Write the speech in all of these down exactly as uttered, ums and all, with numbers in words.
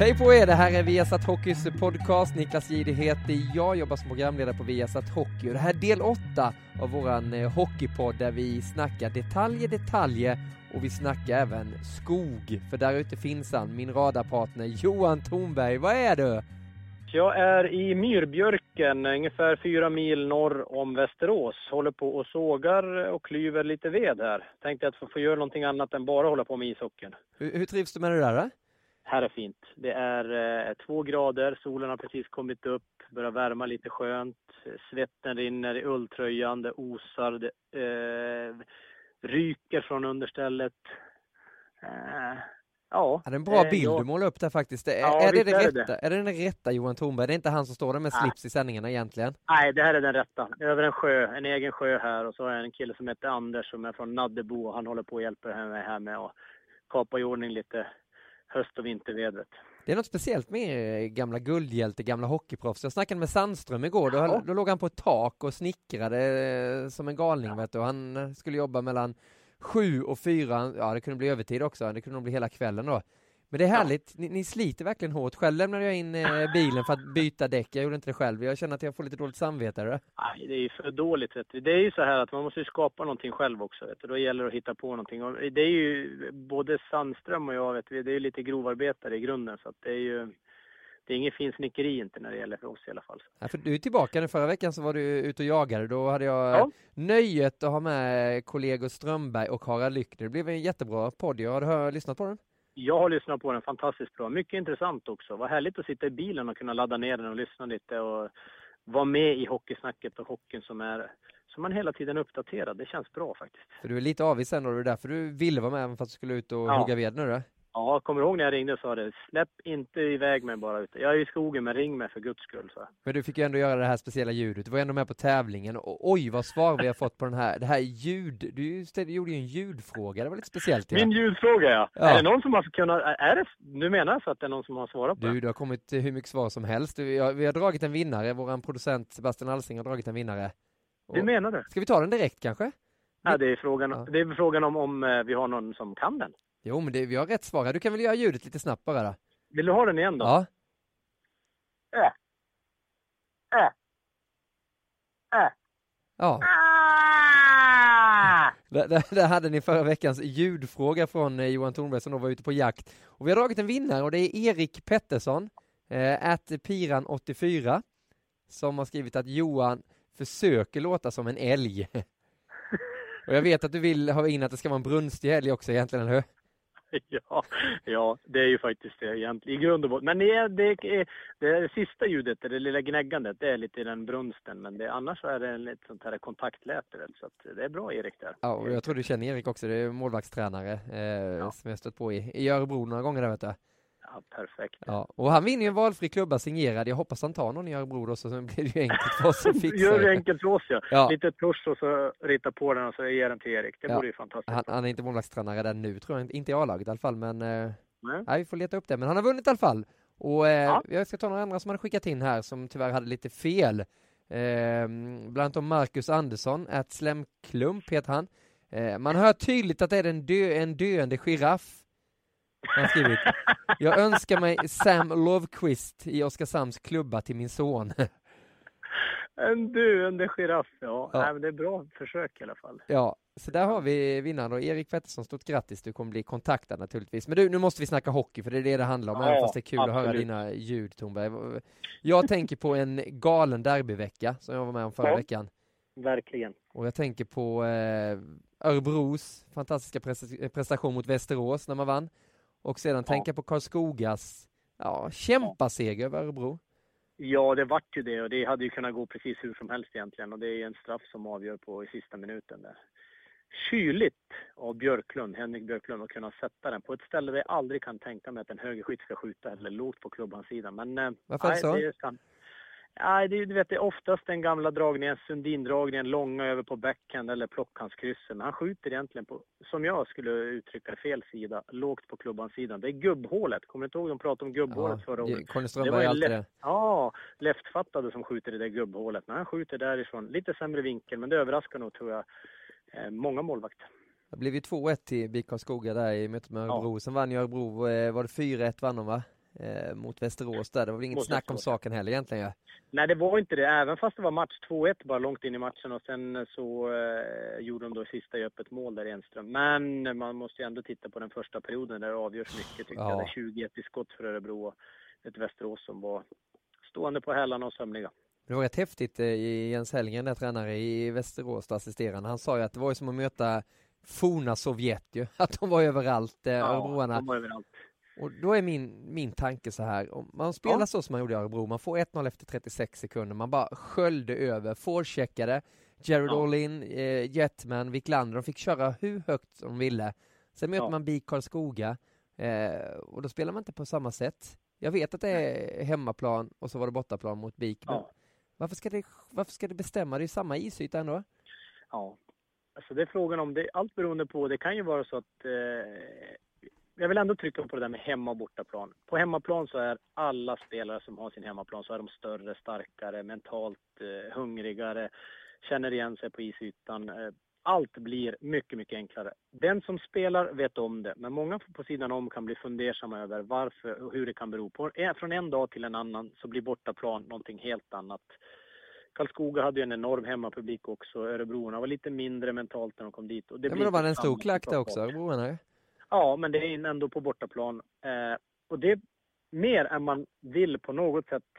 Hej på er, det här är Viasat Hockeys podcast. Niklas Gidi heter jag, jobbar som programledare på Viasat Hockey. Det här är del åtta av våran hockeypodd där vi snackar detaljer, detaljer och vi snackar även skog. För där ute finns han, min radarpartner Johan Tornberg. Vad är du? Jag är i Myrbjörken, ungefär fyra mil norr om Västerås. Håller på och sågar och klyver lite ved här. Tänkte att få göra någonting annat än bara hålla på med ishockeyn. Hur, hur trivs du med det där då? Här är fint. Det är eh, två grader. Solen har precis kommit upp. Börjar värma lite skönt. Svetten rinner i ulltröjan. Det osar. Det, eh, ryker från understället. Eh, ja. Det är en bra bild eh, du målar upp där faktiskt. Det, ja, är, det det är, det. Rätta, är det den rätta Johan Tornberg? Det är inte han som står där med ah. slips i sändningarna egentligen. Nej, det här är den rätta. Över en sjö. En egen sjö här. Och så har jag en kille som heter Anders som är från Nadebo. Han håller på och hjälper henne här med att kapa i ordning lite höst- och vintervedet. Det är något speciellt med gamla guldhjälte, gamla hockeyproffs. Jag snackade med Sandström igår. Då, höll, då låg han på ett tak och snickrade som en galning. Ja. Vet du. Han skulle jobba mellan sju och fyra. Ja, det kunde bli övertid också. Det kunde nog bli hela kvällen då. Men det är härligt. Ja. Ni, ni sliter verkligen hårt. Själv lämnade jag in bilen för att byta däck. Jag gjorde inte det själv. Jag känner att jag får lite dåligt samvete. Då. Nej, det är ju för dåligt. Vet du. Det är ju så här att man måste ju skapa någonting själv också. Vet du. Då gäller det att hitta på någonting. Och det är ju både Sandström och jag. Vet du. Det är ju lite grovarbetare i grunden. Så att det är ju det är ingen fin snickeri inte när det gäller för oss i alla fall. Ja, för du är tillbaka nu. Förra veckan så var du ute och jagade. Då hade jag ja. nöjet att ha med kollegor Strömberg och Kara Lyck. Det blev en jättebra podd. Jag har lyssnat på den. Jag har lyssnat på den fantastiskt bra. Mycket intressant också. Vad härligt att sitta i bilen och kunna ladda ner den och lyssna lite och vara med i hockeysnacket och hockeyn som är som man hela tiden uppdaterar. Det känns bra faktiskt. För du är lite avvisande och det är därför du ville vara med även fast du skulle ut och ja. hugga ved nu då? Ja, kommer du ihåg när jag ringde och sa det? Släpp inte iväg mig bara ute. Jag är i skogen men ring mig för guds skull. Så. Men du fick ju ändå göra det här speciella ljudet. Du var ändå med på tävlingen och oj vad svar vi har fått på den här. Det här ljud. Du, du gjorde ju en ljudfråga. Det var lite speciellt. Ja. Min ljudfråga ja. ja. Är det någon som har kunnat... Är det, nu menar jag så att det är någon som har svarat på det. Du, det har kommit hur mycket svar som helst. Vi har, vi har dragit en vinnare. Vår producent Sebastian Alsing har dragit en vinnare. Och, du menar det? Ska vi ta den direkt kanske? Ja, det är frågan, ja. Det är frågan om, om vi har någon som kan den. Jo, men det, vi har rätt svar här. Du kan väl göra ljudet lite snabbare då? Vill du ha den igen då? Ja. Äh. Äh. Äh. Ja. Ah! Där, där, där hade ni förra veckans ljudfråga från Johan Tornberg som då var ute på jakt. Och vi har dragit en vinnare och det är Erik Pettersson, eh, at piran åttiofyra, som har skrivit att Johan försöker låta som en älg. Och jag vet att du vill ha in att det ska vara en brunstig älg också egentligen, eller hur? Ja, ja, det är ju faktiskt det egentligen. I grund och botten. Men det, är, det, är, det, är det sista ljudet, det lilla gnäggandet, det är lite i den brunsten. Men det, annars så är det en lite sånt här kontaktläte. Så att det är bra, Erik, där. Ja, och jag tror du känner Erik också. Det är målvaktstränare eh, ja. som jag stött på i, i Örebro några gånger där, vet du. Ja, perfekt. Ja, och han vinner ju en valfri klubba signerad. Jag hoppas han tar någon i Örebro då, så blir det ju enkelt för oss att fixa. Gör det enkelt för oss, ja. ja. Lite tusch och så ritar på den och så ger den till Erik. Det ja. vore ju fantastiskt. Han, han är inte målvaktstränare där nu, tror jag. Inte i A-laget i alla fall, men eh, nej, vi får leta upp det. Men han har vunnit i alla fall. Och eh, ja. jag ska ta några andra som hade skickat in här som tyvärr hade lite fel. Eh, bland annat om Marcus Andersson, att Slemklump heter han. Eh, man hör tydligt att det är en, dö- en döende giraff. Han skrivit: jag önskar mig Sam Lovquist i Oskarshamns klubba till min son. En döende giraff, ja. ja. Nej, men det är bra försök i alla fall. Ja, så där har vi vinnaren då. Erik Pettersson, stort grattis. Du kommer bli kontaktad naturligtvis. Men du, nu måste vi snacka hockey, för det är det det handlar om. Ja, även fast det är kul absolut. Att höra dina ljud, Tornberg. Jag tänker på en galen derbyvecka som jag var med om förra ja. veckan. Verkligen. Och jag tänker på eh, Örebros fantastiska pres- prestation mot Västerås när man vann. Och sedan ja. tänka på Karlskogas ja, kämpaseger över Örebro. Ja, det vart ju det, och det hade ju kunnat gå precis hur som helst egentligen, och det är ju en straff som avgör på i sista minuten där. Kyligt av Björklund, Henrik Björklund, att kunna sätta den på ett ställe där jag aldrig kan tänka mig att en högerskytt ska skjuta eller lågt på klubbans sida. Men varför nej, så? Det är just han. Nej, det är, du vet, det är oftast den gamla dragningen, Sundin-dragningen, långa över på backhand eller plockhandskrysset. Men han skjuter egentligen på, som jag skulle uttrycka, fel sida, lågt på klubbans sidan. Det är gubbhålet. Kommer du inte ihåg de pratade om gubbhålet ja, förra året? Det var alltid lätt, det. Ja, läftfattade som skjuter i det gubbhålet. Men han skjuter därifrån. Lite sämre vinkel, men det överraskar nog, tror jag, eh, många målvakter. Det blev ju två ett till B I K Karlskoga där i mötet med Örebro. Ja. Sen vann ju Örebro, var det fyra ett vann de, va? Eh, mot Västerås där. Det var väl inget mot snack om saken heller egentligen? Ja. Nej, det var inte det. Även fast det var match två ett bara långt in i matchen, och sen så eh, gjorde de då sista i öppet mål där i Enström. Men man måste ju ändå titta på den första perioden där det avgörs mycket, tycker ja. jag. tjugo ett i skott för Örebro, ett Västerås som var stående på hälarna och sömniga. Det var rätt häftigt. eh, Jens Hellgren, där tränare i Västerås och assisterande, han sa ju att det var ju som att möta forna Sovjet ju. Att de var överallt, eh, ja, Örebroarna. De var överallt. Och då är min, min tanke så här. Om man spelar ja. så som man gjorde i Örebro. Man får ett noll efter trettiosex sekunder. Man bara sköljde över. Forecheckade. Jared ja. Olin, eh, Jetman, Wiklander. De fick köra hur högt de ville. Sen möter ja. man B I K Karlskoga. Eh, och då spelar man inte på samma sätt. Jag vet att det är hemmaplan. Och så var det bortaplan mot B I K. Ja. Varför ska det, varför ska det bestämma? Det är ju samma isyta ändå. Ja. Alltså det är frågan om det. Allt beroende på. Det kan ju vara så att... Eh, Jag vill ändå trycka på det där med hemma- och bortaplan. På hemmaplan så är alla spelare som har sin hemmaplan, så är de större, starkare, mentalt eh, hungrigare, känner igen sig på isytan. Eh, allt blir mycket, mycket enklare. Den som spelar vet om det, men många på sidan om kan bli fundersamma över varför och hur det kan bero på. Från en dag till en annan så blir bortaplan någonting helt annat. Karlskoga hade ju en enorm hemmapublik också. Örebroarna var lite mindre mentalt när de kom dit. Och det ja, men det var en stor klack där också, Örebroarna. Ja, men det är ändå på bortaplan. Eh, och det är mer än man vill på något sätt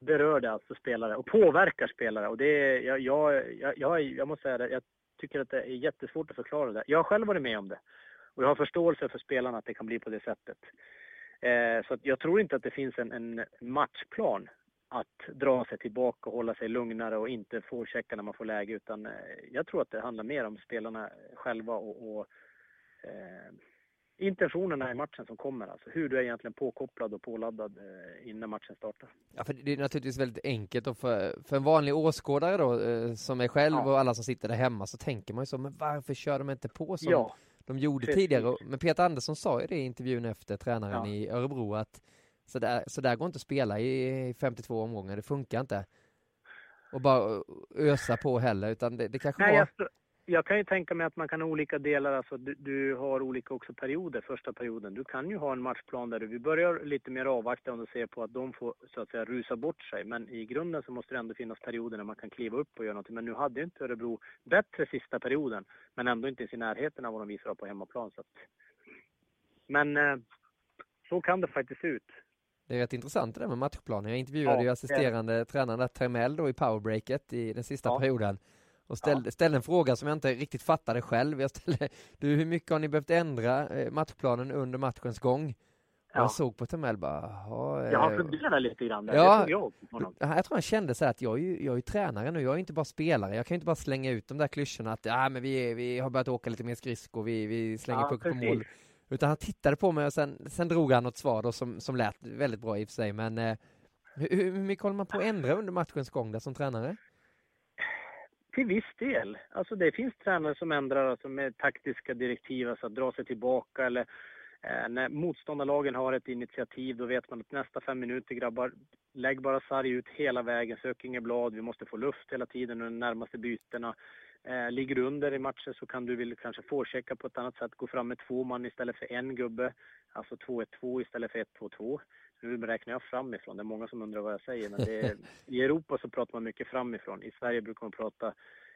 berör det alltså spelare och påverkar spelare. Och det är, jag, jag, jag, jag, jag måste säga det, jag tycker att det är jättesvårt att förklara det. Jag har själv varit med om det. Och jag har förståelse för spelarna att det kan bli på det sättet. Eh, så att jag tror inte att det finns en, en matchplan att dra sig tillbaka och hålla sig lugnare och inte få checka när man får läge. Utan eh, jag tror att det handlar mer om spelarna själva och... och eh, intentionerna i matchen som kommer, alltså hur du är egentligen påkopplad och påladdad eh, innan matchen startar. Ja, för det är naturligtvis väldigt enkelt, och för, för en vanlig åskådare då, eh, som är själv ja. och alla som sitter där hemma, så tänker man ju så, men varför kör de inte på som ja. de gjorde precis. tidigare? Men Peter Andersson sa ju det i intervjun efter tränaren ja. i Örebro, att så där, så där går inte att spela i femtiotvå omgångar, det funkar inte. Och bara ösa på heller, utan det, det kanske Nej, var... Jag... Jag kan ju tänka mig att man kan ha olika delar, alltså du, du har olika också perioder, första perioden. Du kan ju ha en matchplan där du börjar lite mer avvakta och ser på att de får så att säga rusa bort sig. Men i grunden så måste det ändå finnas perioder när man kan kliva upp och göra någonting. Men nu hade ju inte Örebro bättre sista perioden, men ändå inte i sin närheten av vad de visar på hemmaplan. Så att... Men eh, så kan det faktiskt se ut. Det är rätt intressant det där med matchplanen. Jag intervjuade ja, ju assisterande det. tränaren Termell då i powerbreaket i den sista ja. perioden. Och ställde, ställde en fråga som jag inte riktigt fattade själv. Jag ställde, du, hur mycket har ni behövt ändra matchplanen under matchens gång? Ja. Och jag såg på Termell bara... Jag har funderat lite grann. Där. Ja, jag, jag tror han kände så här att jag är, ju, jag är ju tränare nu. Jag är inte bara spelare. Jag kan ju inte bara slänga ut de där klyschorna att ah, men vi, vi har börjat åka lite mer skridskor. Vi, vi slänger ja, puck på mål. Utan han tittade på mig och sen, sen drog han något svar då, som, som lät väldigt bra i och för sig. Men eh, hur, hur mycket håller man på att ändra under matchens gång där som tränare? Till viss del. Alltså det finns tränare som ändrar alltså med taktiska direktiv, alltså att dra sig tillbaka eller Eh, när motståndarlagen har ett initiativ, då vet man att nästa fem minuter, grabbar, lägg bara sarg ut hela vägen, sök inga blad, vi måste få luft hela tiden och de närmaste bytena. Eh, ligger du under i matcher så kan du väl kanske forechecka på ett annat sätt, gå fram med två man istället för en gubbe, alltså två ett två istället för ett två två. Nu beräknar jag framifrån, det är många som undrar vad jag säger, men det är, i Europa så pratar man mycket framifrån, i Sverige brukar man prata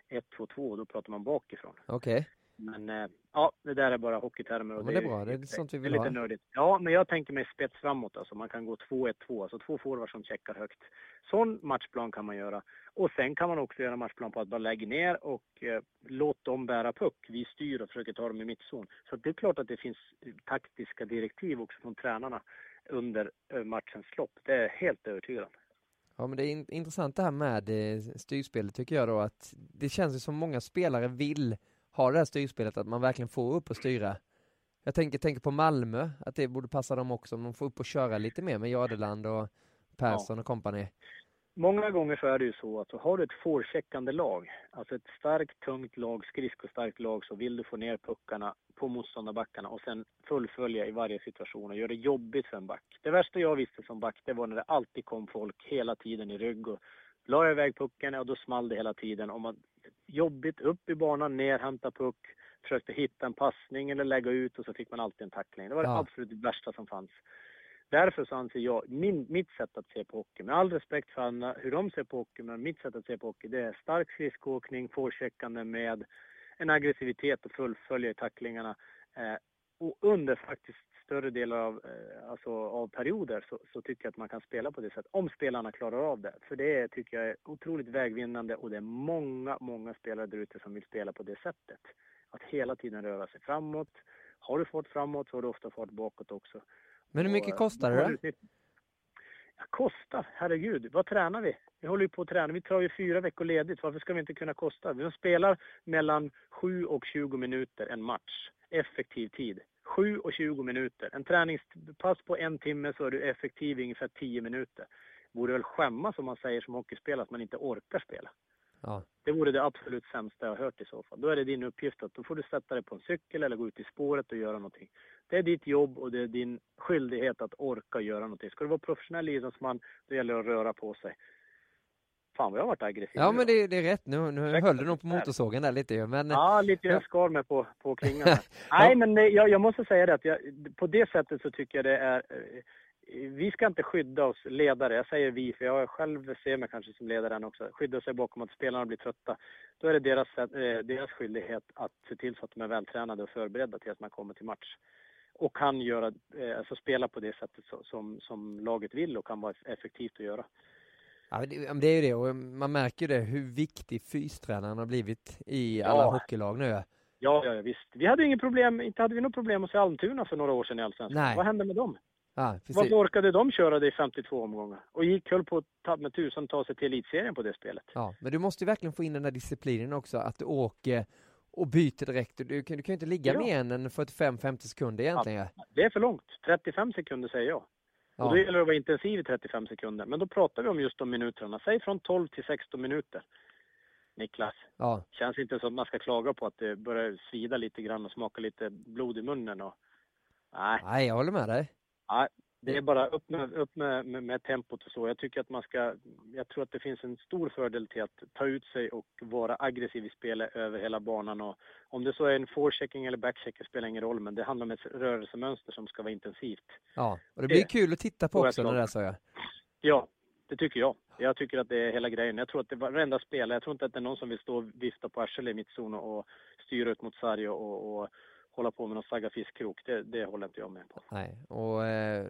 ett två två och då pratar man bakifrån. Okej. Okay. Men ja, det där är bara hockeytermer. Och ja, det är bra, det är sånt vi vill lite ha. Nördigt. Ja, men jag tänker mig spets framåt. Alltså man kan gå två ett två, alltså två forwards som checkar högt. Sån matchplan kan man göra. Och sen kan man också göra matchplan på att bara lägga ner och eh, låt dem bära puck. Vi styr och försöker ta dem i mittzon. Så det är klart att det finns taktiska direktiv också från tränarna under matchens lopp. Det är helt övertygande. Ja, men det är in- intressant det här med eh, styrspelet tycker jag då. Att det känns som många spelare vill har det här styrspelet, att man verkligen får upp och styra. Jag tänker, tänker på Malmö, att det borde passa dem också om de får upp och köra lite mer med Jadeland och Persson, ja, och kompani. Många gånger så är det ju så att så har du ett forecheckande lag, alltså ett starkt, tungt lag, skridskostarkt lag, så vill du få ner puckarna på motståndarbackarna och sen fullfölja i varje situation och göra det jobbigt för en back. Det värsta jag visste som back, det var när det alltid kom folk hela tiden i rygg och la jag iväg pucken och då small det hela tiden. Om man jobbigt upp i banan, ner, hämta puck, försökte hitta en passning eller lägga ut och så fick man alltid en tackling. Det var det ja. absolut värsta som fanns. Därför så anser jag, min, mitt sätt att se på hockey, med all respekt för alla, hur de ser på hockey, men mitt sätt att se på hockey, det är stark skridskåkning, forecheckande med en aggressivitet och fullfölja i tacklingarna. Eh, och under faktiskt större delar av, alltså, av perioder så, så tycker jag att man kan spela på det sättet. Om spelarna klarar av det. För det tycker jag är otroligt vägvinnande och det är många, många spelare där ute som vill spela på det sättet. Att hela tiden röra sig framåt. Har du fått framåt så har du ofta fått bakåt också. Men hur mycket och, kostar det då? Ja, kostar, herregud. Vad tränar vi? Vi håller ju på att träna. Vi tar ju fyra veckor ledigt. Varför ska vi inte kunna kosta? Vi spelar mellan sju och tjugo minuter en match. Effektiv tid. sju och tjugo minuter. En träningspass på en timme så är du effektiv i ungefär tio minuter. Borde väl skämmas om man säger som hockeyspelare att man inte orkar spela. Ja. Det vore det absolut sämsta jag har hört i så fall. Då är det din uppgift att då får du sätta dig på en cykel eller gå ut i spåret och göra någonting. Det är ditt jobb och det är din skyldighet att orka göra någonting. Ska du vara professionell idrottsman, då gäller det att röra på sig. Fan vad jag har varit aggressiv. Ja, men det, det är rätt. Nu, nu höll du nog på motorsågen där lite. Men, ja, lite jag skar mig på, på klingarna. Nej, men det, jag, jag måste säga det att jag, på det sättet så tycker jag det är. Vi ska inte skydda oss ledare. Jag säger vi, för jag själv ser mig kanske som ledaren också. Skydda sig bakom att spelarna blir trötta. Då är det deras, deras skyldighet att se till så att de är vältränade och förberedda till att man kommer till match. Och kan göra, alltså spela på det sättet som, som laget vill och kan vara effektivt att göra. Ja, det är ju det och man märker det hur viktig fystränaren har blivit i alla ja. hockeylag nu. Ja, ja, visst. Vi hade ingen problem, inte hade vi något problem att se Almtuna för några år sedan i Allsvenskan. Nej. Vad hände med dem? Ah, Vad orkade de köra det i femtiotvå omgångar? Och gick höll på att ta med tusen ta sig till Elitserien på det spelet. Ja, men du måste ju verkligen få in den där disciplinen också att du åker och byter direkt. Du kan, du kan ju inte ligga ja. med en fyrtiofem femtio sekunder egentligen. Ja, det är för långt. trettiofem sekunder säger jag. Ja. Och då gäller det att vara intensiv i trettiofem sekunder. Men då pratar vi om just de minuterna. Säg från tolv till sexton minuter. Niklas. Ja. Känns inte så att man ska klaga på att det börjar svida lite grann och smaka lite blod i munnen. Och nej. Nej, jag håller med dig. Nej, det är bara upp med, upp med, med, med tempot och så. Jag tycker att man ska, jag tror att det finns en stor fördel till att ta ut sig och vara aggressiv i spelet över hela banan. Och om det så är en forechecking eller backchecking spelar ingen roll, men det handlar om ett rörelsemönster som ska vara intensivt. Ja, och det blir det kul att titta på också när det där sa jag. Ja, det tycker jag. Jag tycker att det är hela grejen. Jag tror att det var varenda spelare. Jag tror inte att det är någon som vill stå och vifta på arsel i mittzon och styra ut mot sarg och, och hålla på med någon sagga fiskkrok, det, det håller inte jag med på. Nej, och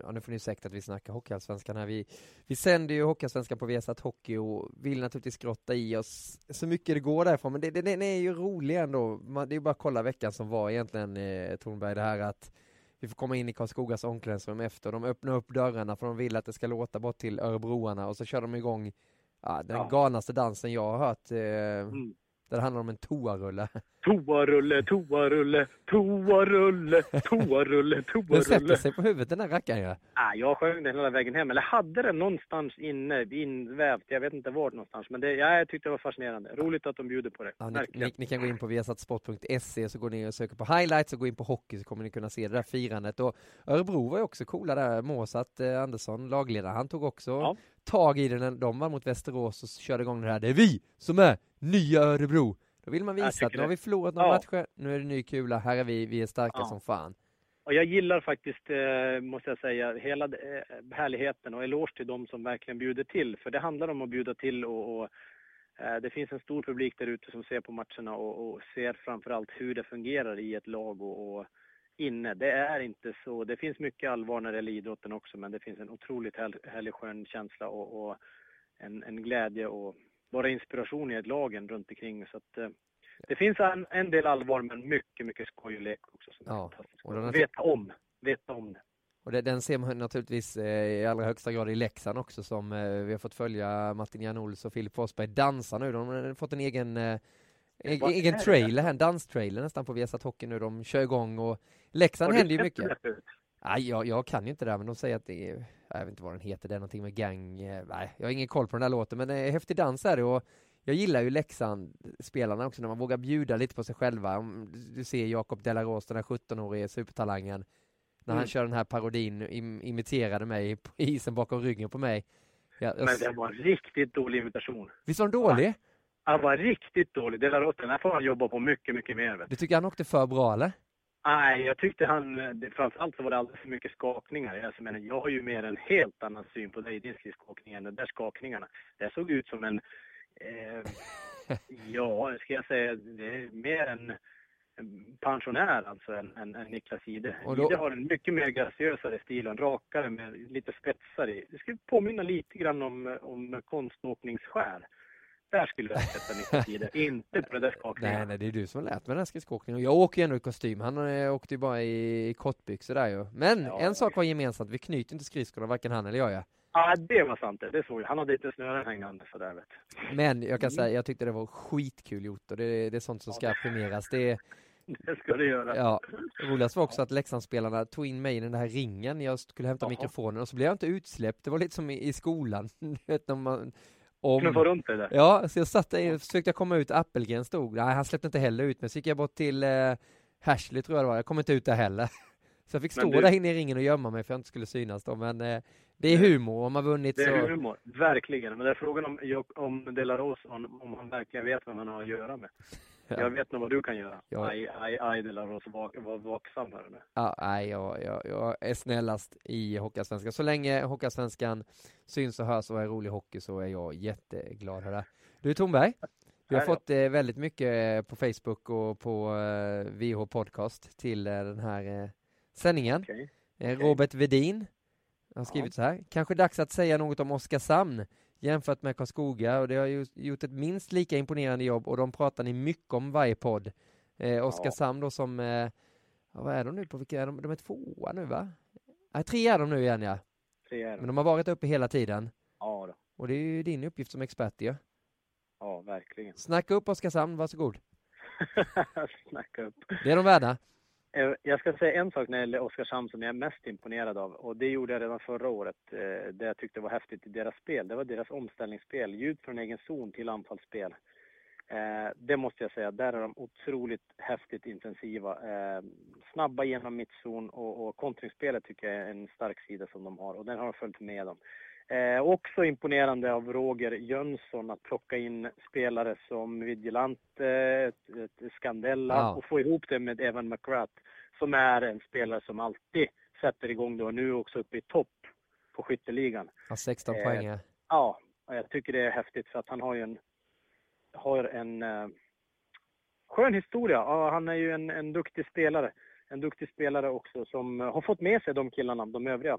ja, nu får ni säkert att vi snackar Hockeyallsvenskan här. Vi, vi sänder ju Hockeyallsvenskan på Viasat Hockey och vill naturligtvis grotta i oss så mycket det går därifrån. Men det, det, det är ju roligt ändå. Man, det är ju bara att kolla veckan som var egentligen, eh, Tornberg, det här att vi får komma in i Karlskogas omklädningsrum efter. De öppnar upp dörrarna för de vill att det ska låta bort till örebroarna och så kör de igång ja, den ja. galnaste dansen jag har hört. Eh, mm. Där handlar om en toarulle. Toarulle, toarulle, toarulle, toarulle, toarulle. Den sätter sig på huvudet, den där rackaren. Ja. Ah, jag sjöng den hela vägen hem. Eller hade den någonstans inne, invävt. Jag vet inte var någonstans. Men det, ja, jag tyckte det var fascinerande. Roligt att de bjuder på det. Ja, ni, ni, ni kan gå in på viasat sport punkt se, så går ni och söker på highlights och gå in på hockey, så kommer ni kunna se det där firandet. Och Örebro var ju också coola där. Måsat eh, Andersson, lagledare, han tog också... Ja. Tag i den när de var mot Västerås och körde igång det här. Det är vi som är nya Örebro. Då vill man visa att nu har vi förlorat några ja. matcher. Nu är det ny kula. Här är vi. Vi är starka ja. som fan. Och jag gillar faktiskt, eh, måste jag säga, hela eh, härligheten och eloge till dem som verkligen bjuder till. För det handlar om att bjuda till och, och eh, det finns en stor publik där ute som ser på matcherna och, och ser framförallt hur det fungerar i ett lag och, och inne. Det är inte så. Det finns mycket allvar när det gäller idrotten också, men det finns en otroligt härlig skön känsla och, och en, en glädje och bara inspiration i lagen runt omkring. Så att, eh, det finns en, en del allvar, men mycket, mycket skoj och lek också. Som ja, och den... veta om, veta om det. Och det, den ser man naturligtvis eh, i allra högsta grad i Leksand också, som eh, vi har fått följa Martin Janouls och Filip Forsberg dansa nu. De har fått en egen... Eh, E- egen trailer här, en danstrailer nästan på Viasat Hockey nu. De kör igång och Leksand händer ju mycket. Nej, jag, jag kan ju inte det här, men de säger att det är, jag vet inte vad den heter, det är någonting med gang. Nej, jag har ingen koll på den här låten, men det är häftig dans är det. Och jag gillar ju Leksand-spelarna också när man vågar bjuda lite på sig själva. Du ser Jakob Delaros, den här sjutton-årige supertalangen, när mm. han kör den här parodin, im- imiterade mig på isen bakom ryggen på mig. Jag, jag... Men det var en riktigt dålig imitation. Visst var den dålig? Han var riktigt dålig. Det där åt den här får han jobba på mycket, mycket mer. Vet. Du tycker han åkte för bra, eller? Nej, jag tyckte han... Framförallt så var det alldeles för mycket skakningar. Jag, menar, jag har ju mer en helt annan syn på dig i din skridskåkning än de där skakningarna. Det såg ut som en... Eh, ja, ska jag säga... Det är mer en pensionär, alltså, än, än, än Niklas Gidi. Då... Gidi har en mycket mer graciösare stil och en rakare med lite spetsar i. Det skulle påminna lite grann om, om konståkningsskär. Där skulle jag sätta Niklas Gidi, inte på den där skakningen. Nej, nej, det är du som har lärt mig den här skridskåkningen. Jag åker ju ändå i kostym, han åkte ju bara i, i kortbyxor där ju. Men ja, en sak var gemensamt, vi knyter inte skridskorna, varken han eller jag. Ja, ah, det var sant det, det såg jag. Han hade inte snören hängande sådär, vet. Men jag kan säga, jag tyckte det var skitkul gjort och det, det är sånt som ska ja, det... premieras. Det, det ska det göra. Ja, roligast var också att Leksandsspelarna tog in mig i den här ringen, jag skulle hämta Aha. mikrofonen och så blev jag inte utsläppt. Det var lite som i, i skolan, vet när man... Om... Ja, så jag satt där, försökte jag komma ut, Appelgren stod. Nej, han släppte inte heller ut mig. Så gick jag bort till eh, Hashley, tror jag det var. Jag kom inte ut där heller. Så jag fick stå du... där inne i ringen och gömma mig för jag inte skulle synas då. Men eh, det är humor, om man vunnit så... Det är så... humor, verkligen. Men det är frågan om, om Delaros, om, om han verkligen vet vad han har att göra med. Ja. Jag vet nog vad du kan göra. Ja. Aj, aj, aj, Delaros, var, var vaksam här nu. Ja, aj, jag, jag, jag är snällast i Hockeysvenskan. Så länge Hockeysvenskan syns och hörs och är rolig hockey så är jag jätteglad här. Du Tornberg, vi har ja, fått eh, väldigt mycket på Facebook och på eh, V H Podcast till eh, den här eh, sändningen. Okay. Eh, Robert okay. Vedin har skrivit ja. så här. Kanske dags att säga något om Oskarshamn. Jämfört med Karlskoga, och det har ju gjort ett minst lika imponerande jobb och de pratar ni mycket om varje podd. Eh, Oskarshamn då som, eh, vad är de nu på? Vilka är de? De är tvåa nu va? Nej, tre är de nu igen ja. Tre är de. Men de har varit uppe hela tiden. Ja då. Och det är ju din uppgift som expert ju. Ja. ja, verkligen. Snacka upp Oskarshamn, varsågod. Snacka upp. Det är de värda. Jag ska säga en sak när det gäller Oskarshamn som jag är mest imponerad av. Och det gjorde jag redan förra året. Det jag tyckte var häftigt i deras spel. Det var deras omställningsspel. Ljud från egen zon till anfallsspel. Det måste jag säga. Där är de otroligt häftigt intensiva. Snabba genom mittzon. Och kontringsspelet tycker jag är en stark sida som de har. Och den har följt med dem. Också imponerande av Roger Jönsson att plocka in spelare som Vigilante, Scandella wow. och få ihop det med Evan McGrath som är en spelare som alltid sätter igång då och nu också uppe i topp på skytteligan. Ja, sexton eh, poäng. Ja. ja, jag tycker det är häftigt för att han har ju en, har en eh, skön historia. Ja, han är ju en, en duktig spelare. En duktig spelare också som har fått med sig de killarna, de övriga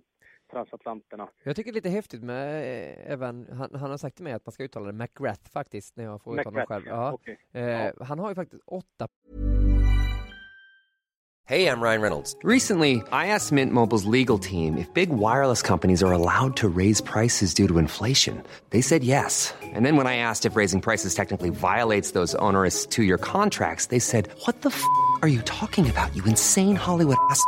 transatlanterna. Jag tycker det är lite häftigt med även, han, han har sagt till mig att man ska uttala det McGrath faktiskt när jag får uttala det själv. Ja, ja. Okay. Eh, ja. Han har ju faktiskt åtta Hey, I'm Ryan Reynolds. Recently, I asked Mint Mobile's legal team if big wireless companies are allowed to raise prices due to inflation. They said yes. And then when I asked if raising prices technically violates those onerous two-year contracts, they said, what the f*** are you talking about, you insane Hollywood ass f-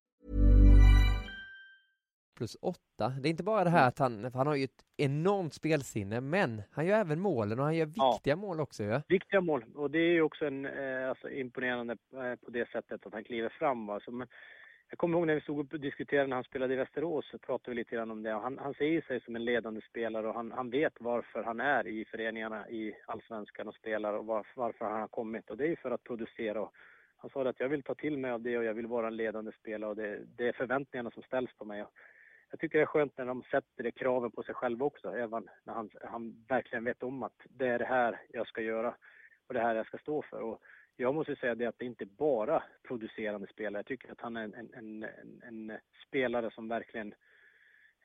Plus åtta. Det är inte bara det här att han, han har ju ett enormt spelsinne, men han gör även målen och han gör viktiga ja. mål också. Ja? Viktiga mål, och det är ju också en, eh, alltså imponerande eh, på det sättet att han kliver fram. Va? Så, men, jag kommer ihåg när vi stod upp och diskuterade när han spelade i Västerås, så pratade vi lite grann om det. Han, han ser sig som en ledande spelare och han, han vet varför han är i föreningarna i Allsvenskan och spelar och var, varför han har kommit. Och det är ju för att producera. Och han sa att jag vill ta till mig av det och jag vill vara en ledande spelare, och det, det är förväntningarna som ställs på mig. Jag tycker det är skönt när de sätter det kraven på sig själva också. Även när han, han verkligen vet om att det är det här jag ska göra och det här jag ska stå för. Och jag måste säga det att det inte bara producerande spelare. Jag tycker att han är en, en, en, en spelare som verkligen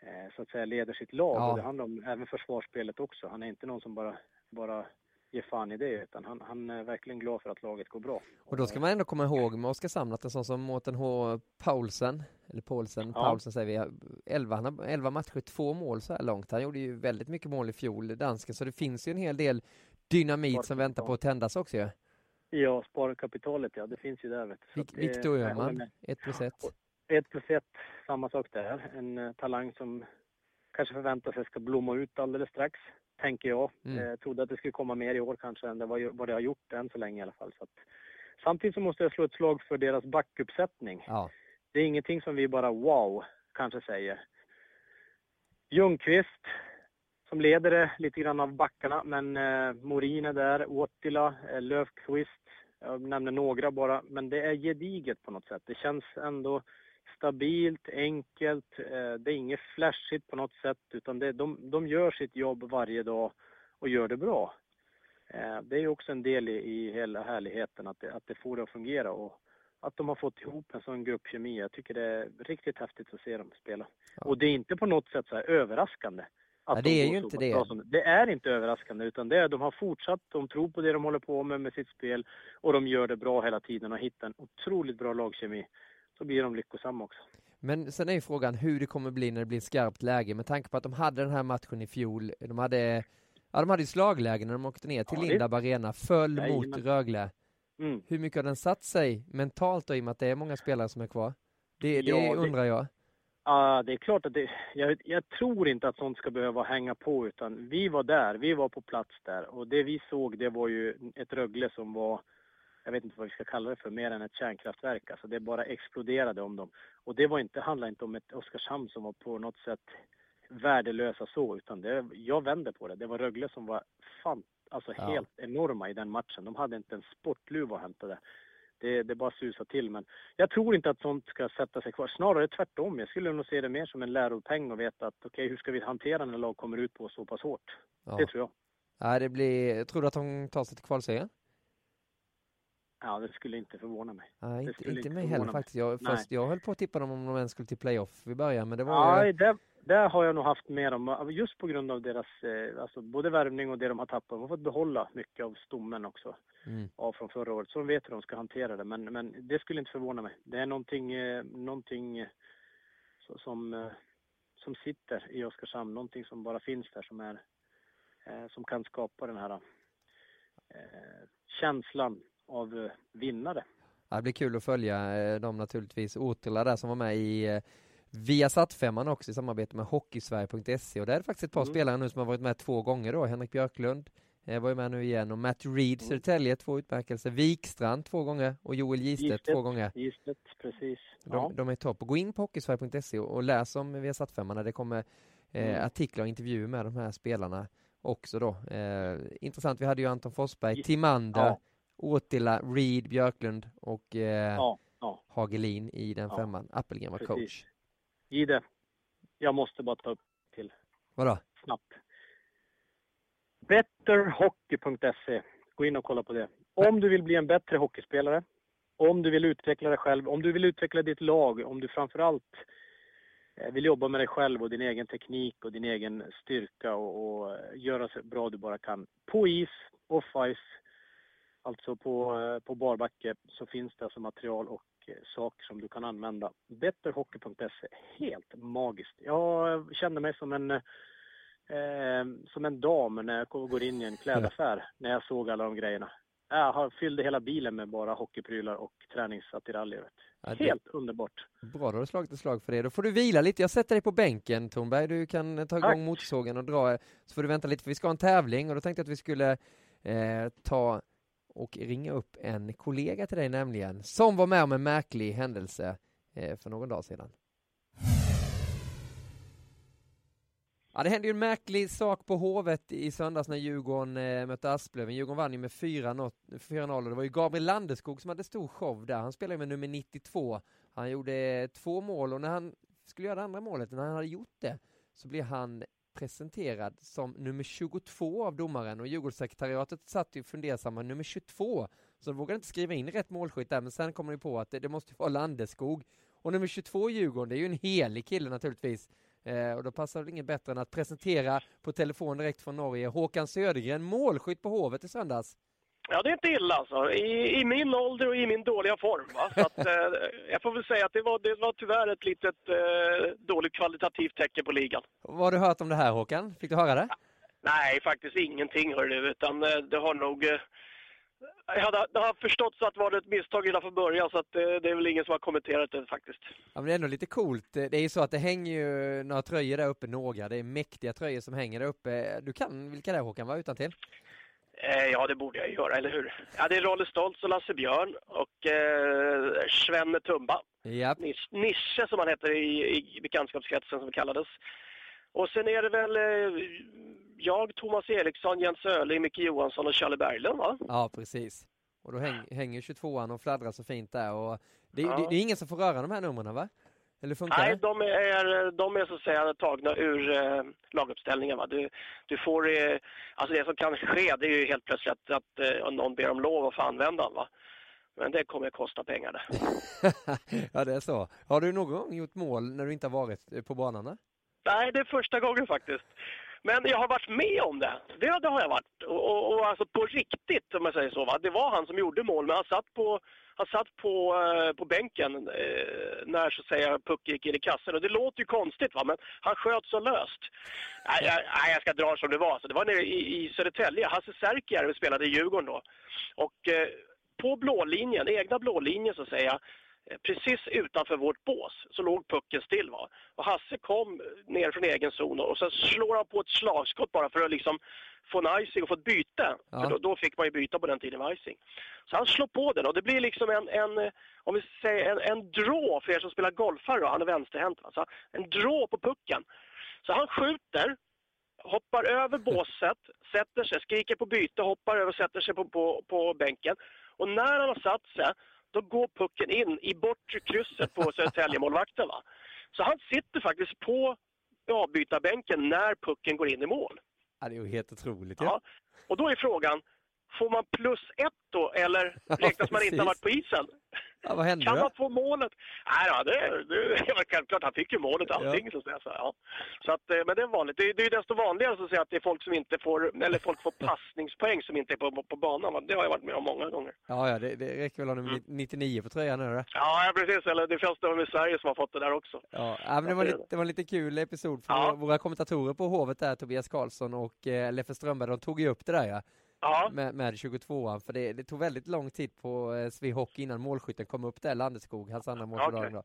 eh, så att säga leder sitt lag. Ja. Och det handlar om även försvarsspelet också. Han är inte någon som bara... bara ger fan i det, utan han, han är verkligen glad för att laget går bra. Och då ska man ändå komma ihåg med Oskarshamn att en sån som Måten H. Paulsen, eller Paulsen, ja. Paulsen säger vi, elva, han har elva matcher, två mål så här långt. Han gjorde ju väldigt mycket mål i fjol, dansken, så det finns ju en hel del dynamit som väntar på att tändas också. Ja, ja sparkapitalet, ja, det finns ju där. Vet du. Vik- Viktor Öhman, ett plus ett. Ett plus ett, samma sak där. En talang som kanske förväntar sig ska blomma ut alldeles strax. Tänker jag. Mm. Eh, trodde att det skulle komma mer i år kanske än det var, vad det har gjort än så länge i alla fall. Så att, samtidigt så måste jag slå ett slag för deras backuppsättning. Ja. Det är ingenting som vi bara wow kanske säger. Ljungqvist som leder det lite grann av backarna, men eh, Morin är där, Åtila, eh, Löfqvist, jag nämner några bara, men det är gediget på något sätt. Det känns ändå stabilt, enkelt, det är inget flashigt på något sätt, utan det, de, de gör sitt jobb varje dag och gör det bra. Det är också en del i, i hela härligheten att det, att det får det att fungera och att de har fått ihop en sån gruppkemi. Jag tycker det är riktigt häftigt att se dem spela. Ja. Och det är inte på något sätt så här överraskande. Att ja, det de är ju inte det. Som, det är inte överraskande, utan det är, de har fortsatt, de tror på det de håller på med med sitt spel och de gör det bra hela tiden och hittar en otroligt bra lagkemi. Så blir de lyckosamma också. Men sen är ju frågan hur det kommer bli när det blir ett skarpt läge. Med tanke på att de hade den här matchen i fjol. De hade, ja, de hade ju slagläge när de åkte ner till ja, Lindab det... Arena. Föll Nej, mot men... Rögle. Mm. Hur mycket har den satt sig mentalt då, i och med att det är många spelare som är kvar? Det, det ja, undrar det... jag. Ja, det är klart att det... Jag, jag tror inte att sånt ska behöva hänga på. Utan vi var där, vi var på plats där. Och det vi såg, det var ju ett Rögle som var... Jag vet inte vad vi ska kalla det för, mer än ett kärnkraftverk. Alltså det bara exploderade om dem. Och det var inte, handlade inte om ett Oskarshamn som var på något sätt värdelösa så. Utan det, jag vände på det. Det var Rögle som var fan, alltså ja. helt enorma i den matchen. De hade inte en sportluva att hämta där. Det, det bara susade till. Men jag tror inte att sånt ska sätta sig kvar. Snarare tvärtom. Jag skulle nog se det mer som en läropeng och veta att okej, okay, hur ska vi hantera när lag kommer ut på så pass hårt? Ja. Det tror jag. Ja, det blir... Tror du att de tar sig till kvalserien? Ja, det skulle inte förvåna mig. Nej, inte, inte, inte mig heller faktiskt. Jag, först, jag höll på att tippa dem om de ens skulle till playoff i början. Men det var Nej, ju... där, där har jag nog haft med dem. Just på grund av deras alltså, både värvning och det de har tappat. De har fått behålla mycket av stommen också. Mm. Av från förra året. Så de vet hur de ska hantera det. Men, men det skulle inte förvåna mig. Det är någonting, någonting som, som sitter i Oskarshamn. Någonting som bara finns där. Som, är, som kan skapa den här känslan av vinnare. Ja, det blir kul att följa dem naturligtvis. Åtila där som var med i Viasat femman också i samarbete med hockeysverige punkt se, och där är det faktiskt ett par mm. spelare nu som har varit med två gånger då. Henrik Björklund, Jag var ju med nu igen. Och Matt Reed, Södertälje, två utmärkelser. Vikstrand två gånger och Joel Gislet, Gislet två gånger. Gislet, precis. De, ja. de är topp. Gå in på hockeysverige punkt se och läs om Viasat-femmarna. Det kommer eh, mm. artiklar och intervjuer med de här spelarna också då. Eh, intressant, vi hade ju Anton Forsberg, Timander, ja. Åtila, Reed, Björklund och eh, ja. Ja. Hagelin i den ja. femman. Appelgren var precis. Coach. Gide, jag måste bara ta upp till. Vadå? Snabbt. Better Hockey punkt se. Gå in och kolla på det. Om du vill bli en bättre hockeyspelare, om du vill utveckla dig själv, om du vill utveckla ditt lag, om du framförallt vill jobba med dig själv och din egen teknik och din egen styrka och, och göra så bra du bara kan. På is, off-ice, alltså på, på barbacke, så finns det alltså material och saker som du kan använda. Better Hockey punkt se. Helt magiskt. Jag kände mig som en... Eh, som en dam när jag går in i en klädaffär när jag såg alla de grejerna. Jag fyllde hela bilen med bara hockeyprylar och träningsattiraljer. Ja, det... Helt underbart. Bra, då har du slagit ett slag för det. Då får du vila lite. Jag sätter dig på bänken, Tornberg. Du kan ta igång Tack. motorsågen och dra. Så får du vänta lite, för vi ska ha en tävling. Och då tänkte jag att vi skulle eh, ta och ringa upp en kollega till dig nämligen. Som var med om en märklig händelse eh, för någon dag sedan. Ja, det hände ju en märklig sak på Hovet i söndags när Djurgården eh, mötte Asplöv. Djurgården vann ju med fyra noll. Det var ju Gabriel Landeskog som hade stor show där. Han spelade med nummer nittiotvå. Han gjorde eh, två mål, och när han skulle göra det andra målet, när han hade gjort det, så blev han presenterad som nummer tjugotvå av domaren. Och Djurgårdssekretariatet satt ju fundersamma nummer tjugotvå. Så de vågade inte skriva in rätt målskytt där. Men sen kommer de på att det, det måste vara Landeskog. Och nummer tjugotvå i Djurgården, det är ju en helig kille naturligtvis. Eh, och då passar det inget bättre än att presentera på telefon direkt från Norge Håkan Södergren, målskytt på Hovet i söndags. Ja, det är inte illa alltså. I, i min ålder och i min dåliga form. Va? Så att, eh, jag får väl säga att det var, det var tyvärr ett litet eh, dåligt kvalitativt tecken på ligan. Vad har du hört om det här, Håkan? Fick du höra det? Nej, faktiskt ingenting hör du, utan eh, det har nog... Eh, Jag hade, jag hade förstått så att det var ett misstag redan från början, så att det, det är väl ingen som har kommenterat det faktiskt. Ja, men det är ändå lite coolt. Det är ju så att det hänger ju några tröjor där uppe, några. Det är mäktiga tröjor som hänger där uppe. Du kan vilka det är, Håkan, va, utan till? Eh, ja, det borde jag göra, eller hur? Ja, det är Rolle Stoltz och Lasse Björn och eh, Svenne Tumba. Yep. Nis, Nische som han heter i, i bekantskapskretsen som kallades. Och sen är det väl eh, jag, Thomas Eriksson, Jens Öling, Micke Johansson och Charlie Berglund, va? Ja, precis. Och då häng, hänger tjugotvåan och fladdrar så fint där. Och det, ja. det, det är ingen som får röra de här numren, va? Eller funkar Nej, det? de är, de är så att säga tagna ur eh, laguppställningen, va? Du, du får, eh, alltså det som kan ske, det är ju helt plötsligt att, att eh, någon ber om lov att få använda den, va? Men det kommer att kosta pengar det. Ja, det är så. Har du någon gång gjort mål när du inte har varit på banan? Nej, det är första gången faktiskt. Men jag har varit med om det. Det, det har jag varit. Och, och, och alltså på riktigt, om man säger så. Va? Det var han som gjorde mål, men han satt på, han satt på, eh, på bänken eh, när så säga, puck gick in i kassen. Och det låter ju konstigt, va? Men han sköt så löst. Nej, jag, nej, jag ska dra som det var. Så det var nere i, i Södertälje. Hasse Särkjärv spelade i Djurgården då. Och eh, på blålinjen, egna blålinjen så säger precis utanför vårt bås så låg pucken still, va? Och Hasse kom ner från egen zon och så slår han på ett slagskott bara för att liksom få en icing och få ett byte. Ja. För då, då fick man ju byta på den tiden med icing. Så han slår på den och det blir liksom en, en om vi säger en, en drå för er som spelar golfare då, han är vänsterhänt, va? Så en drå på pucken. Så han skjuter, hoppar över båset, sätter sig, skriker på byte, hoppar över, sätter sig på, på, på bänken. Och när han har satt sig, då går pucken in i bortre krysset på Södertäljemålvakten, va? Så han sitter faktiskt på avbytarbänken när pucken går in i mål. Ja, det är ju helt otroligt. Ja. Ja. Och då är frågan, får man plus ett då eller räknas man inte ha varit på isen? Ja, vad hände? Kan då? Man få målet? Nej, ja, det, det var självklart. Han fick ju målet allting. Ja. Så att säga, så, ja. Så att, men det är vanligt. Det, det är ju desto vanligare så att säga att det är folk som inte får, eller folk får passningspoäng som inte är på, på, på banan. Det har jag varit med om många gånger. Ja, ja, det, det räcker väl om nittionio på tröjan nu, eller? Ja, precis. Eller det finns det i Sverige som har fått det där också. Ja, men det var, lite, det var en lite kul episod för ja. våra kommentatorer på Hovet där, Tobias Karlsson och eh, Leffe Strömberg. De tog ju upp det där, ja. Ja. Med, med tjugotvåan, för det, det tog väldigt lång tid på eh, Svihockey innan målskytten kom upp där, Landeskog, hans andra målskytt. Okay.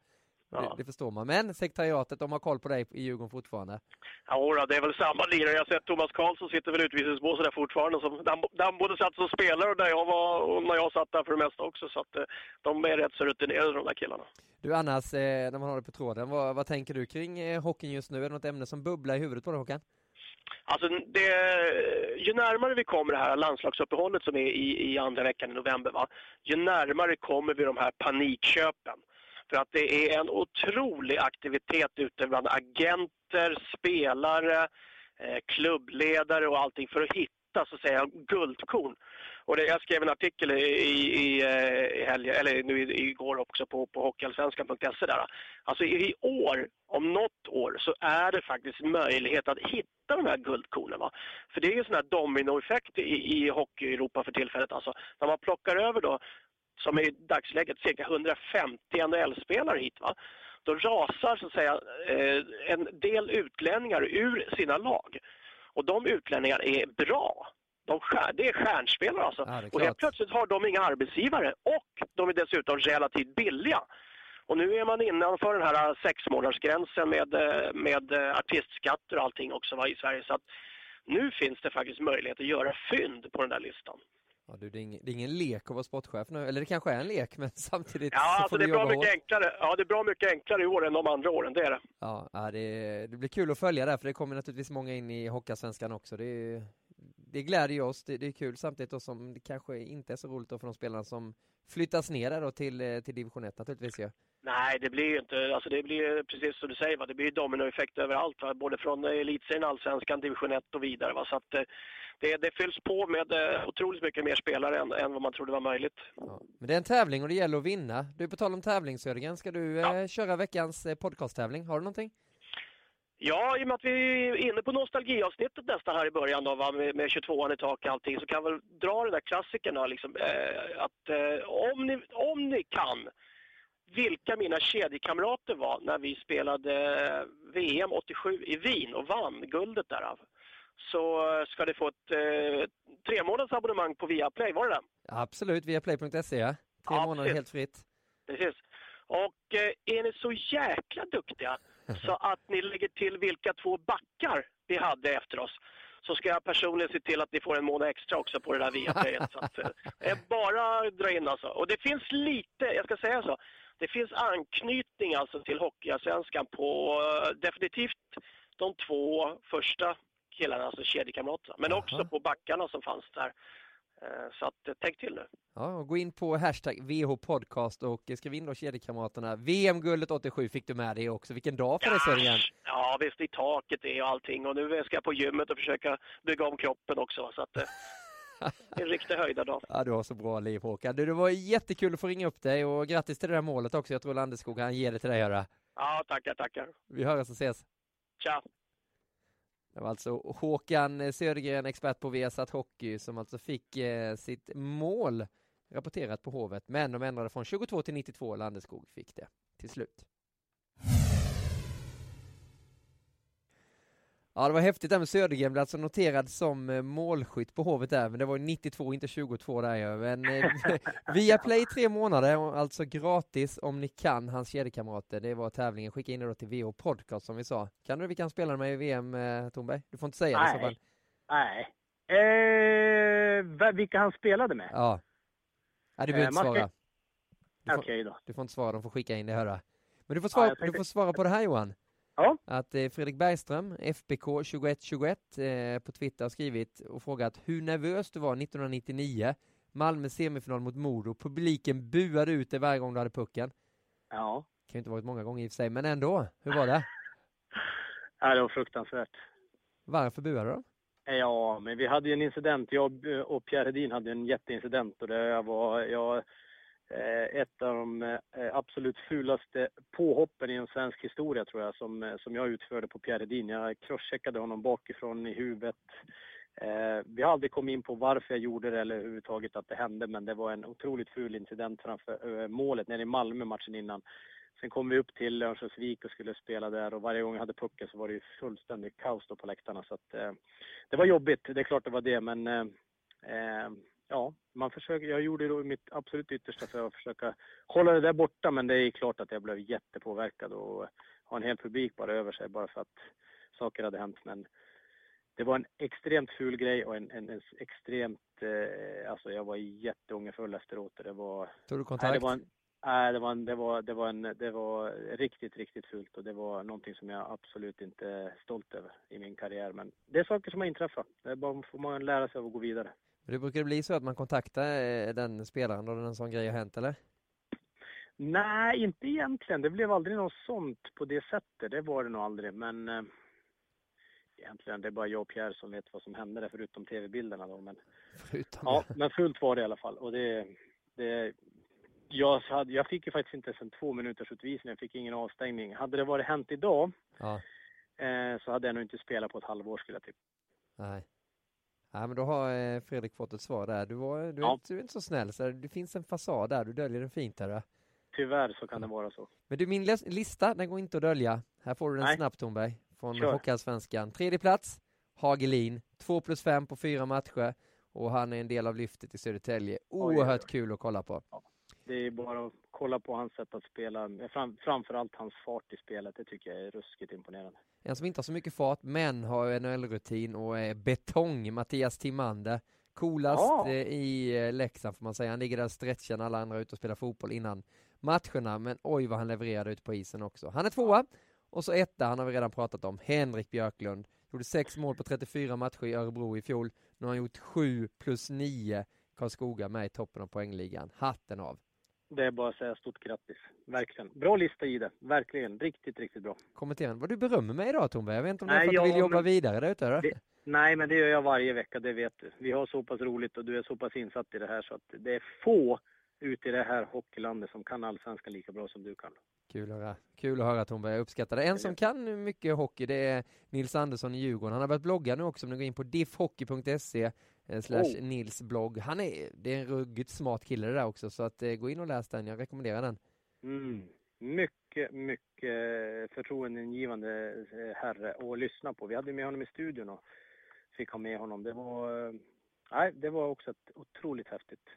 Ja. Det, det förstår man. Men sekretariatet, de har koll på dig i Djurgården fortfarande. Ja, det är väl samma lirare. Jag har sett Thomas Karlsson sitter väl utvisningsbås där fortfarande. Som, där, där han både satt som spelare och, där jag var, och när jag satt där för det mesta också. Så att, de är rätt så rutinerade, de där killarna. Du annars, när man har det på tråden, vad, vad tänker du kring hockeyn just nu? Är det något ämne som bubblar i huvudet på dig, Håkan? Alltså, det, ju närmare vi kommer det här landslagsuppehållet som är i, i andra veckan i november, va? Ju närmare kommer vi de här panikköpen. För att det är en otrolig aktivitet ute bland agenter, spelare, eh, klubbledare och allting för att hitta så att säga guldkorn. Och det, jag skrev en artikel i, i, i helgen, eller nu i, igår också på, på hockeyallsvenskan punkt se där. Alltså i, i år, om något år, så är det faktiskt möjlighet att hitta de här guldkornen. För det är ju en sån här dominoeffekt i, i hockey i Europa för tillfället. Alltså när man plockar över då, som är i dagsläget cirka hundrafemtio N H L-spelare hit, va? Då rasar så att säga en del utlänningar ur sina lag. Och de utlänningar är bra. De skär, det är stjärnspelare alltså. Ja, det är klart. Och helt plötsligt har de inga arbetsgivare och de är dessutom relativt billiga. Och nu är man innanför den här sexmånadersgränsen med, med artistskatter och allting också, va, i Sverige. Så att nu finns det faktiskt möjlighet att göra fynd på den där listan. Ja, du, det, är ingen, det är ingen lek att vara sportchef nu. Eller det kanske är en lek, men samtidigt... Ja, så alltså det är bra mycket enklare. Ja, det är bra mycket enklare i år än de andra åren, det är det. Ja, det, det blir kul att följa där, för det kommer naturligtvis många in i Hockeyallsvenskan också. Det är... Det glädjer oss, det, det är kul samtidigt, och som det kanske inte är så roligt då för de spelarna som flyttas ner då till, till division ett naturligtvis. Ja. Nej, det blir ju inte, alltså det blir precis som du säger, va? Det blir dominoeffekt överallt, va? Både från Elitserien, Allsvenskan, division ett och vidare. Va? Så att det, det fylls på med otroligt mycket mer spelare än, än vad man trodde var möjligt. Ja. Men det är en tävling och det gäller att vinna. Du, på tal om tävling, Södergren, ska du ja. eh, köra veckans podcasttävling? Har du någonting? Ja, i och med att vi är inne på nostalgiavsnittet nästan här i början då, va, med, med tjugotvåan i tak och allting, så kan vi dra den där klassikerna liksom, eh, att eh, om, ni, om ni kan vilka mina kedjekamrater var när vi spelade eh, V M åttiosju i Wien och vann guldet därav, så ska ni få ett eh, tre månaders abonnemang på Viaplay, var det det? Absolut, viaplay punkt se, ja. Tre ja, månader precis. Helt fritt. Precis. Och eh, är ni så jäkla duktiga så att ni lägger till vilka två backar vi hade efter oss, så ska jag personligen se till att ni får en månad extra också på det där Viaplayet. Så att, eh, bara dra in alltså. Och det finns lite, jag ska säga så, det finns anknytning alltså till Hockeyallsvenskan på eh, definitivt de två första killarna, alltså kedjekamraterna. Men Aha. också på backarna som fanns där. Så att, tänk till nu. Ja, och gå in på hashtag V H podcast och skriv in då kedjekamraterna. V M-guldet åttiosju fick du med dig också. Vilken dag för dig, Sören? Ja, visst, i taket är och allting. Och nu ska jag på gymmet och försöka bygga om kroppen också. Så att det är en riktig höjda dag. Ja, du har så bra liv, Håkan. Du, det var jättekul att få ringa upp dig. Och grattis till det där målet också. Jag tror Landeskog, han ger det till dig, göra. Ja, tackar, tackar. Vi hörs och ses. Tja. Det var alltså Håkan Södergren, expert på Viasat Hockey, som alltså fick eh, sitt mål rapporterat på Hovet. Men de ändrade från tjugotvå till nittiotvå, Landeskog fick det till slut. Ja, det var häftigt där med Södergren, blev alltså noterad som målskytt på Hovet där. Men det var ju nittiotvå, inte tjugotvå där ju. Men via Play tre månader, alltså gratis om ni kan, hans kedjekamrater. Det var tävlingen. Skicka in det då till V H Podcast som vi sa. Kan du, vi kan spela med i V M, eh, Tornberg? Du får inte säga Nej. det. Bara... Nej. Eh, vilka han spelade med? Ja. Nej, du behöver eh, inte svara. Ska... Okej okay, då. Du får inte svara, de får skicka in det, höra. Men du får svara, ja, tänkte... du får svara på det här, Johan. Ja. Att eh, Fredrik Bergström, F B K tjugoett tjugoett eh, på Twitter har skrivit och frågat hur nervös du var nittonhundranittionio, Malmö semifinal mot Modo, publiken buade ut dig varje gång du hade pucken. Ja. Det kan ju inte ha varit många gånger i och för sig, men ändå, hur var det? Ja, det var fruktansvärt. Varför buade de? Ja, men vi hade ju en incident, jag och Pierre Hedin hade en jätteincident, och det var... Jag... ett av de absolut fulaste påhoppen i en svensk historia, tror jag, som, som jag utförde på Pierre Hedin. Jag crosscheckade honom bakifrån i huvudet. Eh, vi har aldrig kommit in på varför jag gjorde det eller överhuvudtaget att det hände, men det var en otroligt ful incident framför eh, målet nere i Malmö matchen innan. Sen kom vi upp till Örnsköldsvik och skulle spela där, och varje gång jag hade pucken så var det ju fullständigt kaos då på läktarna. Så att, eh, det var jobbigt, det är klart det var det, men... Eh, ja, man försöker, jag gjorde då mitt absolut yttersta för att försöka hålla det där borta, men det är klart att jag blev jättepåverkad och har en hel publik bara över sig bara för att saker hade hänt. Men det var en extremt ful grej och en, en, en extremt, eh, alltså jag var jätteångerfull efteråt. Det var, tog du kontakt? Nej, det var en, nej, det var en, det var, det var, en, det var riktigt, riktigt fult och det var någonting som jag absolut inte är stolt över i min karriär. Men det är saker som har inträffat, det är bara får man lära sig av att gå vidare. Men det brukar bli så att man kontaktar den spelaren och en sån grej har hänt, eller? Nej, inte egentligen. Det blev aldrig något sånt på det sättet. Det var det nog aldrig. Men eh, egentligen, det är bara jag och Pierre som vet vad som hände där, förutom tv-bilderna då. Men, förutom ja, men fullt var det i alla fall. Och det, det, jag, hade, jag fick ju faktiskt inte sen två minuters utvisning. Jag fick ingen avstängning. Hade det varit hänt idag ja. eh, så hade jag nog inte spelat på ett halvår, skulle jag typ. Nej. Ja, men då har Fredrik fått ett svar där. Du, var, du, ja. är, inte, du är inte så snäll. Så det finns en fasad där. Du döljer den fint där. Då. Tyvärr så kan ja. det vara så. Men du, min lista, den går inte att dölja. Här får du den snabbt, Tornberg. Från sure. Hockeyallsvenskan. Tredje plats, Hagelin. Två plus fem på fyra matcher. Och han är en del av lyftet i Södertälje. Oerhört kul att kolla på. Ja. Det är bara att kolla på hans sätt att spela. Fram, framförallt hans fart i spelet. Det tycker jag är ruskigt imponerande. En som inte har så mycket fart men har N H L-rutin och är betong, Mattias Timander. Coolast ja. i Leksand får man säga. Han ligger där och stretchar alla andra ut och spelar fotboll innan matcherna. Men oj vad han levererade ut på isen också. Han är tvåa och så etta, han har vi redan pratat om. Henrik Björklund. Gjorde sex mål på trettiofyra matcher i Örebro i fjol. Nu har han gjort sju plus nio. Karlskoga med i toppen av poängligan. Hatten av. Det är bara att säga stort grattis. Verkligen. Bra lista, Ida. Verkligen. Riktigt, riktigt bra. Kommentera. Vad du berömmer mig idag, Tornberg. Jag vet inte om nej, det är för att jag, du vill jobba men, vidare där ute. Det, nej, men det gör jag varje vecka. Det vet du. Vi har så pass roligt och du är så pass insatt i det här så att det är få ute i det här hockeylandet som kan allsvenskan lika bra som du kan. Kul att höra. Kul att höra, Tornberg. Jag uppskattar det. En som kan mycket hockey, det är Nils Andersson i Djurgården. Han har börjat blogga nu också. Om du går in på diffhockey.se slash Nils blogg. Han är, det är en ruggigt smart kille det där också. Så att, eh, gå in och läs den. Jag rekommenderar den. Mm. Mycket, mycket förtroendeingivande herre att lyssna på. Vi hade med honom i studion och fick ha med honom. Det var, nej, det var också ett otroligt häftigt.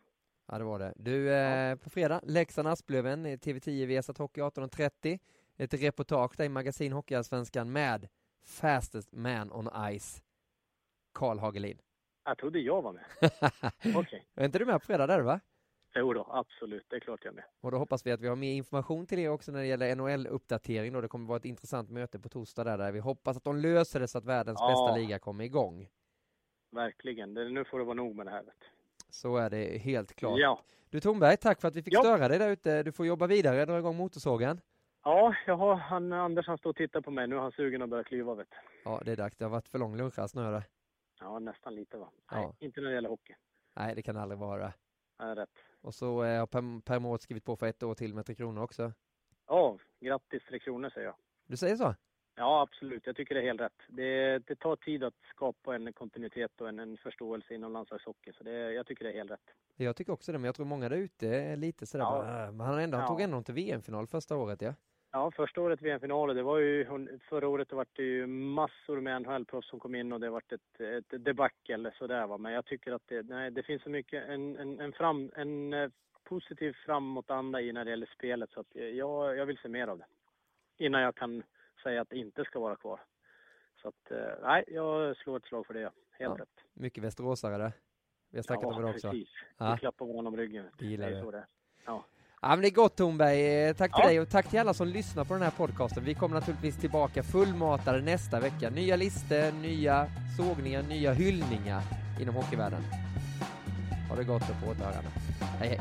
Ja, det var det. Du, eh, ja. på fredag, Leksand Asplöven, T V tio, Viasat Hockey arton trettio. Ett reportage där i magasin Hockeyallsvenskan med Fastest Man on Ice, Karl Hagelin. Jag trodde jag var med. Okay. Är inte du med på fredag där, va? Jo då, absolut. Det är klart jag är med. Och då hoppas vi att vi har mer information till er också när det gäller N H L-uppdatering. Och det kommer vara ett intressant möte på torsdag där, där vi hoppas att de löser det så att världens ja. bästa liga kommer igång. Verkligen. Det, nu får det vara nog med det här, vet du. Så är det helt klart. Ja. Du, Tornberg, tack för att vi fick ja. störa dig där ute. Du får jobba vidare, dra igång motorsågen. Ja, jag har, han, Anders han står och tittar på mig. Nu har han sugen och börjar kliva, vet du. Ja, det är dags. Det har varit för lång lunchrast nu. Ja, nästan lite va? Nej, ja. inte när det gäller hockey. Nej, det kan aldrig vara. Ja, rätt. Och så har eh, per, per mål skrivit på för ett år till med tre kronor också. Ja, grattis tre kronor säger jag. Du säger så? Ja, absolut. Jag tycker det är helt rätt. Det, det tar tid att skapa en kontinuitet och en, en förståelse inom landslagshockey. Så det, jag tycker det är helt rätt. Jag tycker också det, men jag tror många där ute är lite sådär. Ja. Bara, men han, ändå, han ja. tog ändå till V M-final första året, ja? Ja, första året V M-finaler. Det var ju, förra året var det ju massor med N H L-proffs som kom in och det var ett, ett debacle eller sådär va. Men jag tycker att det, nej, det finns så mycket, en, en, en, fram, en positiv framåtanda i när det gäller spelet. Så att jag, jag vill se mer av det. Innan jag kan säga att det inte ska vara kvar. Så att, nej, jag slår ett slag för det. Helt ja, rätt. Mycket västeråsare där. Vi har snackat ja, om det också. Precis. Ja, precis. Vi klappar honom om ryggen. Det gillar det. Så det. Ja. Ja, men det är gott, Tornberg. Tack till ja. dig och tack till alla som lyssnar på den här podcasten. Vi kommer naturligtvis tillbaka fullmatade nästa vecka. Nya listor, nya sågningar, nya hyllningar inom hockeyvärlden. Ha det gott och på återhörande. Hej hej.